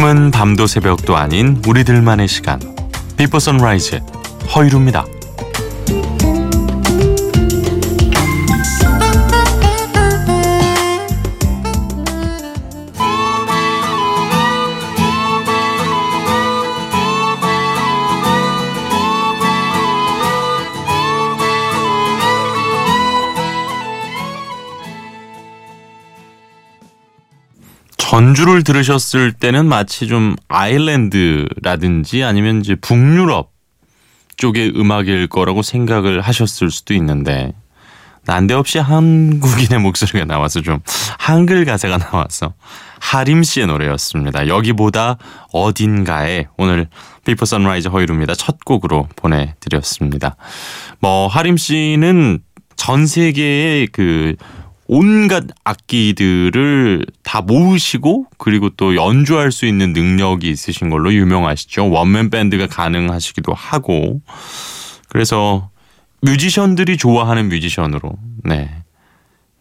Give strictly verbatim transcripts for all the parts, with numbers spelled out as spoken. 지금은 밤도 새벽도 아닌 우리들만의 시간, 비포 선라이즈 허일후입니다. 전주를 들으셨을 때는 마치 좀 아일랜드라든지 아니면 이제 북유럽 쪽의 음악일 거라고 생각을 하셨을 수도 있는데, 난데없이 한국인의 목소리가 나와서 좀 한글 가사가 나와서 하림 씨의 노래였습니다. 여기보다 어딘가에 오늘 비포 선라이즈 허일후입니다. 첫 곡으로 보내드렸습니다. 뭐 하림 씨는 전 세계의 그 온갖 악기들을 다 모으시고 그리고 또 연주할 수 있는 능력이 있으신 걸로 유명하시죠. 원맨 밴드가 가능하시기도 하고, 그래서 뮤지션들이 좋아하는 뮤지션으로, 네,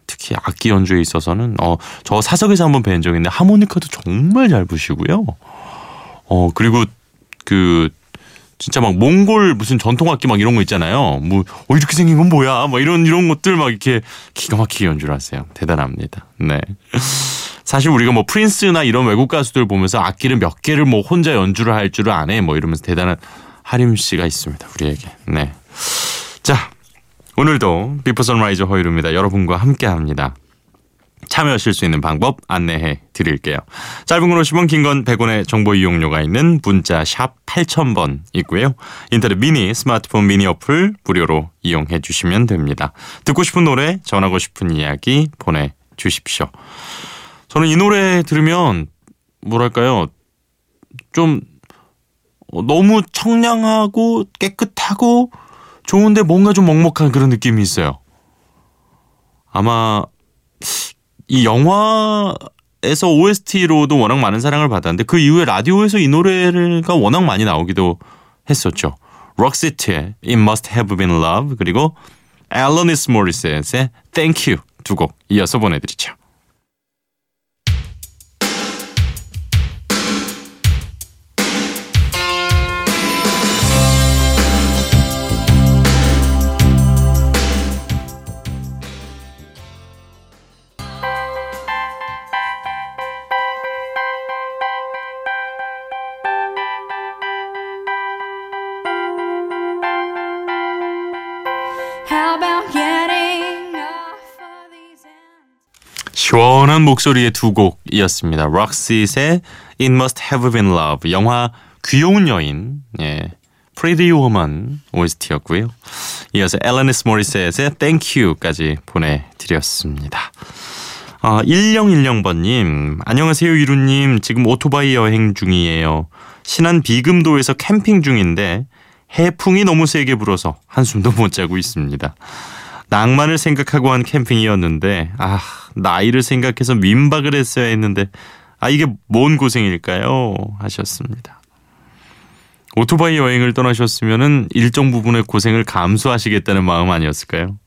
특히 악기 연주에 있어서는 어, 저 사석에서 한번 뵌 적이 있는데 하모니카도 정말 잘 부시고요. 어 그리고 그 진짜 막 몽골 무슨 전통악기 막 이런 거 있잖아요. 뭐 어, 이렇게 생긴 건 뭐야? 막 이런 이런 것들 막 이렇게 기가 막히게 연주를 하세요. 대단합니다. 네. 사실 우리가 뭐 프린스나 이런 외국 가수들 보면서 악기를 몇 개를 뭐 혼자 연주를 할 줄을 안 해. 뭐 이러면서 대단한 하림 씨가 있습니다, 우리에게. 네. 자, 오늘도 비포 선라이즈 허일후입니다. 여러분과 함께합니다. 참여하실 수 있는 방법 안내해 드릴게요. 짧은 건 오십 원, 긴 건 백 원의 정보 이용료가 있는 문자 샵 팔천 번 있고요. 인터넷 미니, 스마트폰 미니 어플 무료로 이용해 주시면 됩니다. 듣고 싶은 노래, 전하고 싶은 이야기 보내주십시오. 저는 이 노래 들으면 뭐랄까요, 좀 너무 청량하고 깨끗하고 좋은데 뭔가 좀 먹먹한 그런 느낌이 있어요. 아마 이 영화에서 오에스티로도 워낙 많은 사랑을 받았는데 그 이후에 라디오에서 이 노래가 워낙 많이 나오기도 했었죠. 록세트의 It Must Have Been Love, 그리고 Alanis Morissette의 Thank You 두 곡 이어서 보내드리죠. 시원한 목소리의 두 곡이었습니다. 록셋의 It Must Have Been Love, 영화 귀여운 여인, 예, Pretty Woman 오에스티였고요. 이어서 Alanis Morissette의 Thank You까지 보내드렸습니다. 아, 천십일 번님 안녕하세요 이루님, 지금 오토바이 여행 중이에요. 신안 비금도에서 캠핑 중인데 해풍이 너무 세게 불어서 한숨도 못 자고 있습니다. 낭만을 생각하고 한 캠핑이었는데 아 나이를 생각해서 민박을 했어야 했는데 아 이게 뭔 고생일까요? 하셨습니다. 오토바이 여행을 떠나셨으면은 일정 부분의 고생을 감수하시겠다는 마음 아니었을까요?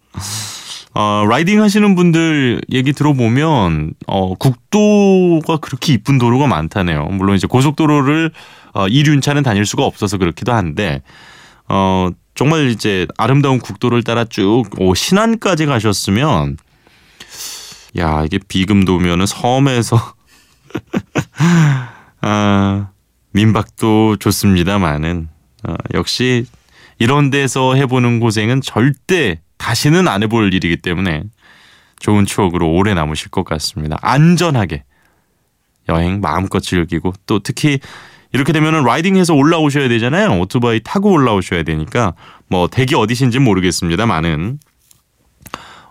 어, 라이딩 하시는 분들 얘기 들어보면 어, 국도가 그렇게 이쁜 도로가 많다네요. 물론 이제 고속도로를 어, 이륜차는 다닐 수가 없어서 그렇기도 한데 어. 정말 이제 아름다운 국도를 따라 쭉 오, 신안까지 가셨으면 야 이게 비금도면은 섬에서 아, 민박도 좋습니다만은 아, 역시 이런 데서 해보는 고생은 절대 다시는 안 해볼 일이기 때문에 좋은 추억으로 오래 남으실 것 같습니다. 안전하게 여행 마음껏 즐기고 또 특히 이렇게 되면은 라이딩해서 올라오셔야 되잖아요. 오토바이 타고 올라오셔야 되니까 뭐 댁이 어디신지는 모르겠습니다만은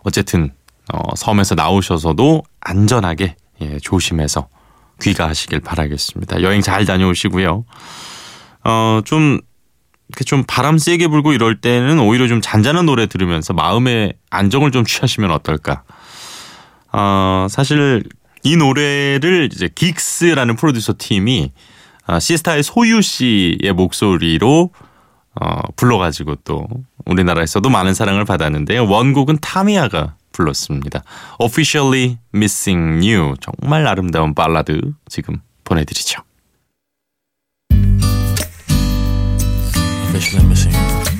어쨌든 어, 섬에서 나오셔서도 안전하게 예, 조심해서 귀가하시길 바라겠습니다. 여행 잘 다녀오시고요. 어, 좀 이렇게 좀 바람 세게 불고 이럴 때는 오히려 좀 잔잔한 노래 들으면서 마음의 안정을 좀 취하시면 어떨까. 어, 사실 이 노래를 이제 긱스라는 프로듀서 팀이 시스타의 소유 씨의 목소리로 어, 불러가지고 또 우리나라에서도 많은 사랑을 받았는데요. 원곡은 타미아가 불렀습니다. Officially Missing You, 정말 아름다운 발라드 지금 보내드리죠. Officially Missing You.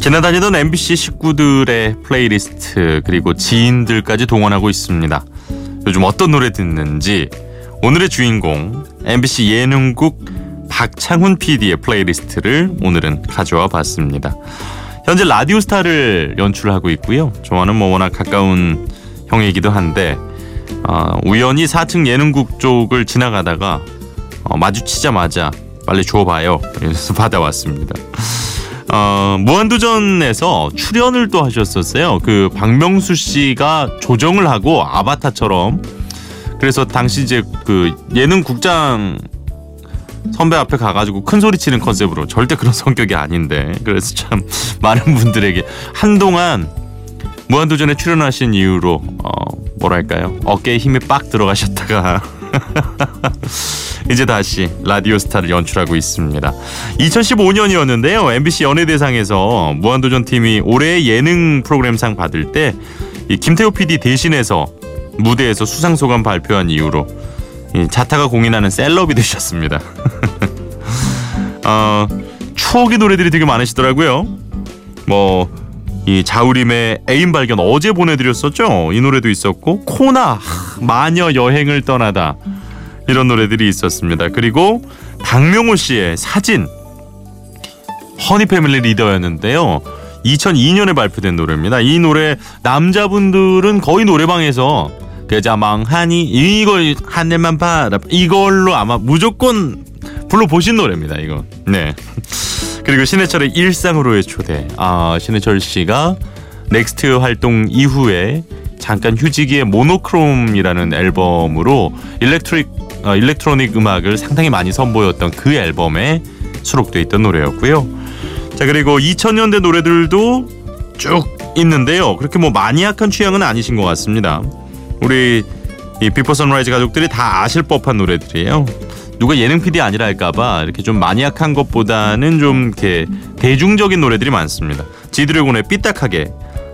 지나다니던 엠비씨 식구들의 플레이리스트 그리고 지인들까지 동원하고 있습니다. 요즘 어떤 노래 듣는지 오늘의 주인공 엠비씨 예능국 박창훈 피디의 플레이리스트를 오늘은 가져와 봤습니다. 현재 라디오스타를 연출하고 있고요. 저와는 뭐 워낙 가까운 형이기도 한데 어, 우연히 사 층 예능국 쪽을 지나가다가 어, 마주치자마자 빨리 줘봐요. 그래서 받아왔습니다. 어, 무한도전에서 출연을 또 하셨었어요. 그 박명수 씨가 조정을 하고 아바타처럼. 그래서 당시 이제 그 예능 국장 선배 앞에 가가지고 큰 소리 치는 컨셉으로 절대 그런 성격이 아닌데. 그래서 참 많은 분들에게 한동안 무한도전에 출연하신 이유로 어, 뭐랄까요? 어깨에 힘이 빡 들어가셨다가. 이제 다시 라디오스타를 연출하고 있습니다. 이천십오 년이었는데요. 엠비씨 연예대상에서 무한도전팀이 올해의 예능 프로그램상 받을 때 이 김태호 피디 대신해서 무대에서 수상소감 발표한 이후로 이 자타가 공인하는 셀럽이 되셨습니다. 어, 추억의 노래들이 되게 많으시더라고요. 뭐 이 자우림의 애인 발견 어제 보내드렸었죠. 이 노래도 있었고 코나 마녀 여행을 떠나다 이런 노래들이 있었습니다. 그리고 박명훈 씨의 사진 허니패밀리 리더였는데요. 이천이 년에 발표된 노래입니다. 이 노래 남자분들은 거의 노래방에서 대자망하니 이걸 하늘만 봐라 이걸로 아마 무조건 불러보신 노래입니다. 이거 네. 그리고 신해철의 일상으로의 초대. 아 신해철 씨가 넥스트 활동 이후에 잠깐 휴지기의 모노크롬이라는 앨범으로 일렉트릭 어, 일렉트로닉 음악을 상당히 많이 선보였던 그 앨범에 수록되어 있던 노래였고요. 자 그리고 이천 년대 노래들도 쭉 있는데요. 그렇게 뭐 마니악한 취향은 아니신 것 같습니다. 우리 이 비포 선라이즈 가족들이 다 아실 법한 노래들이에요. 누가 예능 피디 아니라 할까봐 이렇게 좀 마니악한 것보다는 좀 이렇게 대중적인 노래들이 많습니다. 지드래곤의 삐딱하게,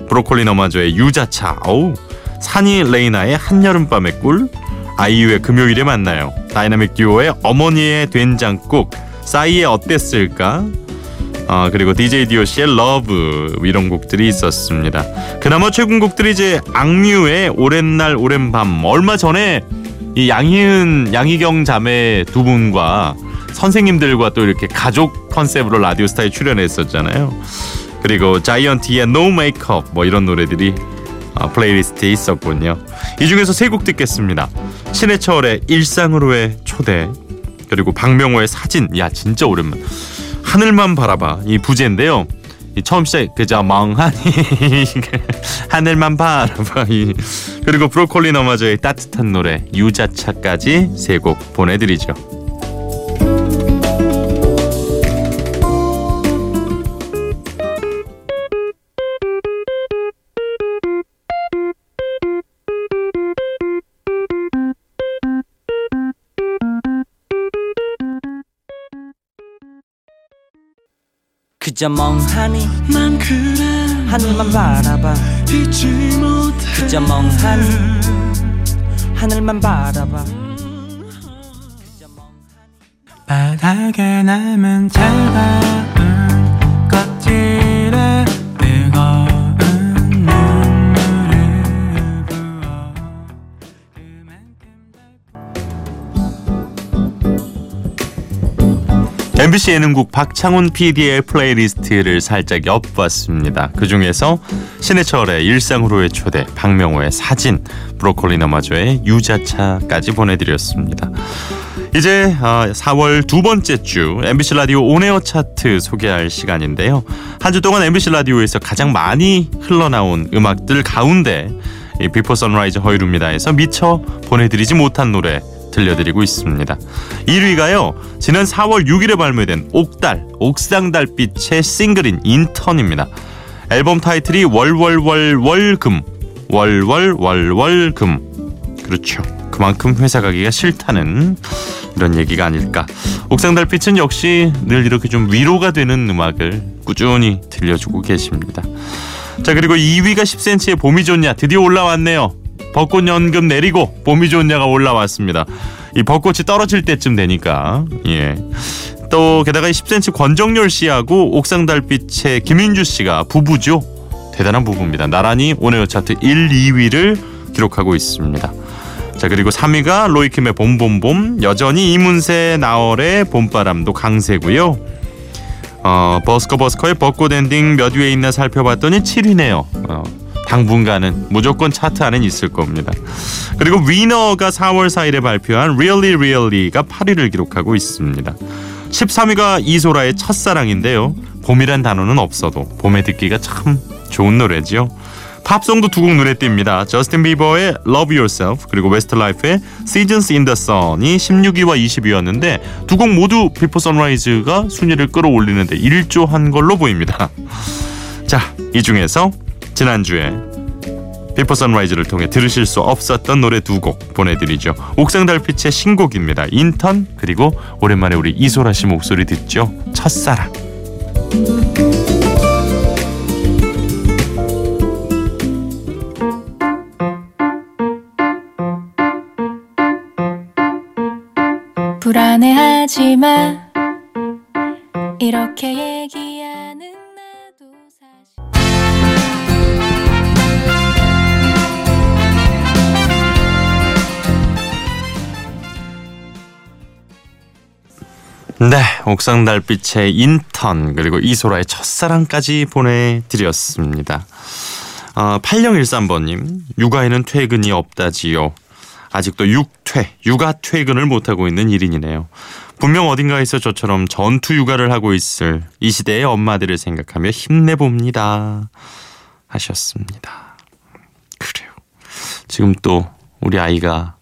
브로콜리너마저의 유자차, 어우, 산이 레이나의 한여름밤의 꿀, 아이유의 금요일에 만나요, 다이나믹 듀오의 어머니의 된장국, 싸이의 어땠을까, 어, 그리고 디제이 듀오 씨의 러브 이런 곡들이 있었습니다. 그나마 최근 곡들이 이제 악뮤의 오랜 날 오랜 밤. 얼마 전에 이 양희은 양희경 자매 두 분과 선생님들과 또 이렇게 가족 컨셉으로 라디오스타에 출연했었잖아요. 그리고 자이언티의 No Makeup 뭐 이런 노래들이 플레이리스트에 있었군요. 이 중에서 세 곡 듣겠습니다. 신해철의 일상으로의 초대 그리고 박명호의 사진. 야 진짜 오랜만. 하늘만 바라봐 이 부제인데요. 이 처음 시작 그저 멍하니 하늘만 바라봐 이. 그리고 브로콜리너마저의 따뜻한 노래 유자차까지 세 곡 보내드리죠. 그저 멍하니 난 그래 하늘만 바라봐 잊지 못해 그저 멍하니 하늘만 바라봐 그저 멍하니 바닥에 남은 짧은 껍질에 뜨거운 눈물을 부어 그만큼 엠비씨 예능국 박창훈 피디의 플레이리스트를 살짝 엿봤습니다. 그중에서 신해철의 일상으로의 초대, 박명호의 사진, 브로콜리너마저의 유자차까지 보내드렸습니다. 이제 사월 두 번째 주 엠비씨 라디오 온에어 차트 소개할 시간인데요. 한 주 동안 엠비씨 라디오에서 가장 많이 흘러나온 음악들 가운데 비포 선라이즈 허일후입니다에서 미처 보내드리지 못한 노래 들려드리고 있습니다. 일 위가요. 지난 사월 육일에 발매된 옥달, 옥상달빛의 싱글인 인턴입니다. 앨범 타이틀이 월월월월금, 월월월월금. 그렇죠. 그만큼 회사 가기가 싫다는 이런 얘기가 아닐까. 옥상달빛은 역시 늘 이렇게 좀 위로가 되는 음악을 꾸준히 들려주고 계십니다. 자, 그리고 이 위가 십 센티미터의 봄이 좋냐. 드디어 올라왔네요. 벚꽃 연금 내리고 봄이 좋냐가 올라왔습니다. 이 벚꽃이 떨어질 때쯤 되니까. 예. 또 게다가 십 센티미터 권정열 씨하고 옥상달빛의 김인주 씨가 부부죠. 대단한 부부입니다. 나란히 온에어 차트 일, 이위를 기록하고 있습니다. 자, 그리고 삼 위가 로이킴의 봄봄봄, 여전히 이문세 나얼의 봄바람도 강세고요. 어, 버스커버스커의 벚꽃 엔딩 몇 위에 있나 살펴봤더니 칠위네요. 어, 당분간은 무조건 차트 안에 있을 겁니다. 그리고 위너가 사월 사일에 발표한 Really Really가 팔위를 기록하고 있습니다. 십삼위가 이소라의 첫사랑인데요. 봄이란 단어는 없어도 봄에 듣기가 참 좋은 노래지요. 팝송도 두 곡 눈에 띕니다. 저스틴 비버의 Love Yourself 그리고 웨스트라이프의 Seasons in the Sun이 십육위와 이십위였는데 두 곡 모두 비포 선라이즈가 순위를 끌어올리는데 일조한 걸로 보입니다. 자, 이 중에서 지난주에 비포 선라이즈를 통해 들으실 수 없었던 노래 두 곡 보내드리죠. 옥상달빛의 신곡입니다. 인턴 그리고 오랜만에 우리 이소라 씨 목소리 듣죠. 첫사랑. 불안해하지 마. 이렇게 얘기하는 나도 사실. 네, 옥상달빛의 인턴 그리고 이소라의 첫사랑까지 보내드렸습니다. 아, 팔공일삼번님 육아에는 퇴근이 없다지요. 아직도 육퇴, 육아 퇴근을 못하고 있는 일인이네요. 분명 어딘가에서 저처럼 전투 육아를 하고 있을 이 시대의 엄마들을 생각하며 힘내봅니다. 하셨습니다. 그래요. 지금 또 우리 아이가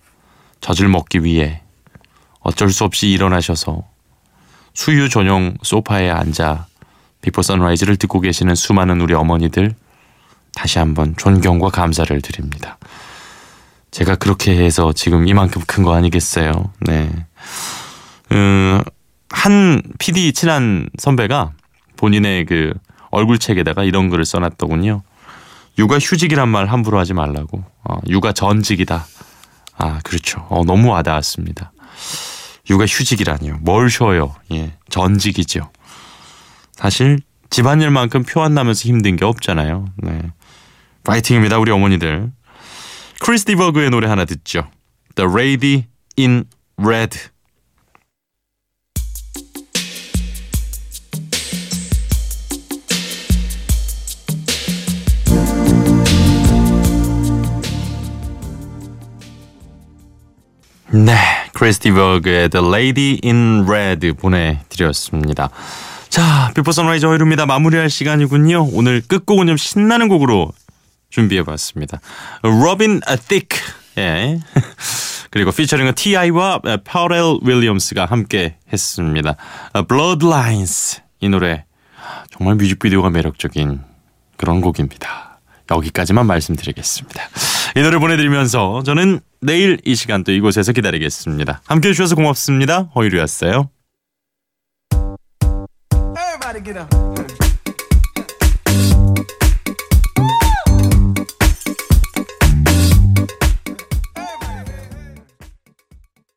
젖을 먹기 위해 어쩔 수 없이 일어나셔서 수유 전용 소파에 앉아 비포 선라이즈를 듣고 계시는 수많은 우리 어머니들 다시 한번 존경과 감사를 드립니다. 제가 그렇게 해서 지금 이만큼 큰 거 아니겠어요. 네. 음, 한 피디 친한 선배가 본인의 그 얼굴책에다가 이런 글을 써놨더군요. 육아 휴직이란 말 함부로 하지 말라고. 어, 육아 전직이다. 아, 그렇죠. 어, 너무 와닿았습니다. 육아 휴직이라니요. 뭘 쉬어요. 예, 전직이죠. 사실 집안일만큼 표 안 나면서 힘든 게 없잖아요. 네. 파이팅입니다, 우리 어머니들. 크리스 디버그의 노래 하나 듣죠. The Lady in Red. 네, 크리스 디버그의 The Lady in Red 보내드렸습니다. 자, 비포 선라이즈 허일후입니다. 마무리할 시간이군요. 오늘 끝곡은 좀 신나는 곡으로 준비해봤습니다. 로빈 틱, 예. 그리고 피처링은 티아이와 파렐 윌리엄스가 함께 했습니다. Bloodlines, 이 노래 정말 뮤직비디오가 매력적인 그런 곡입니다. 여기까지만 말씀드리겠습니다. 이 노래 보내드리면서 저는 내일 이 시간 또 이곳에서 기다리겠습니다. 함께해 주셔서 고맙습니다. 허일후였어요. Everybody get up.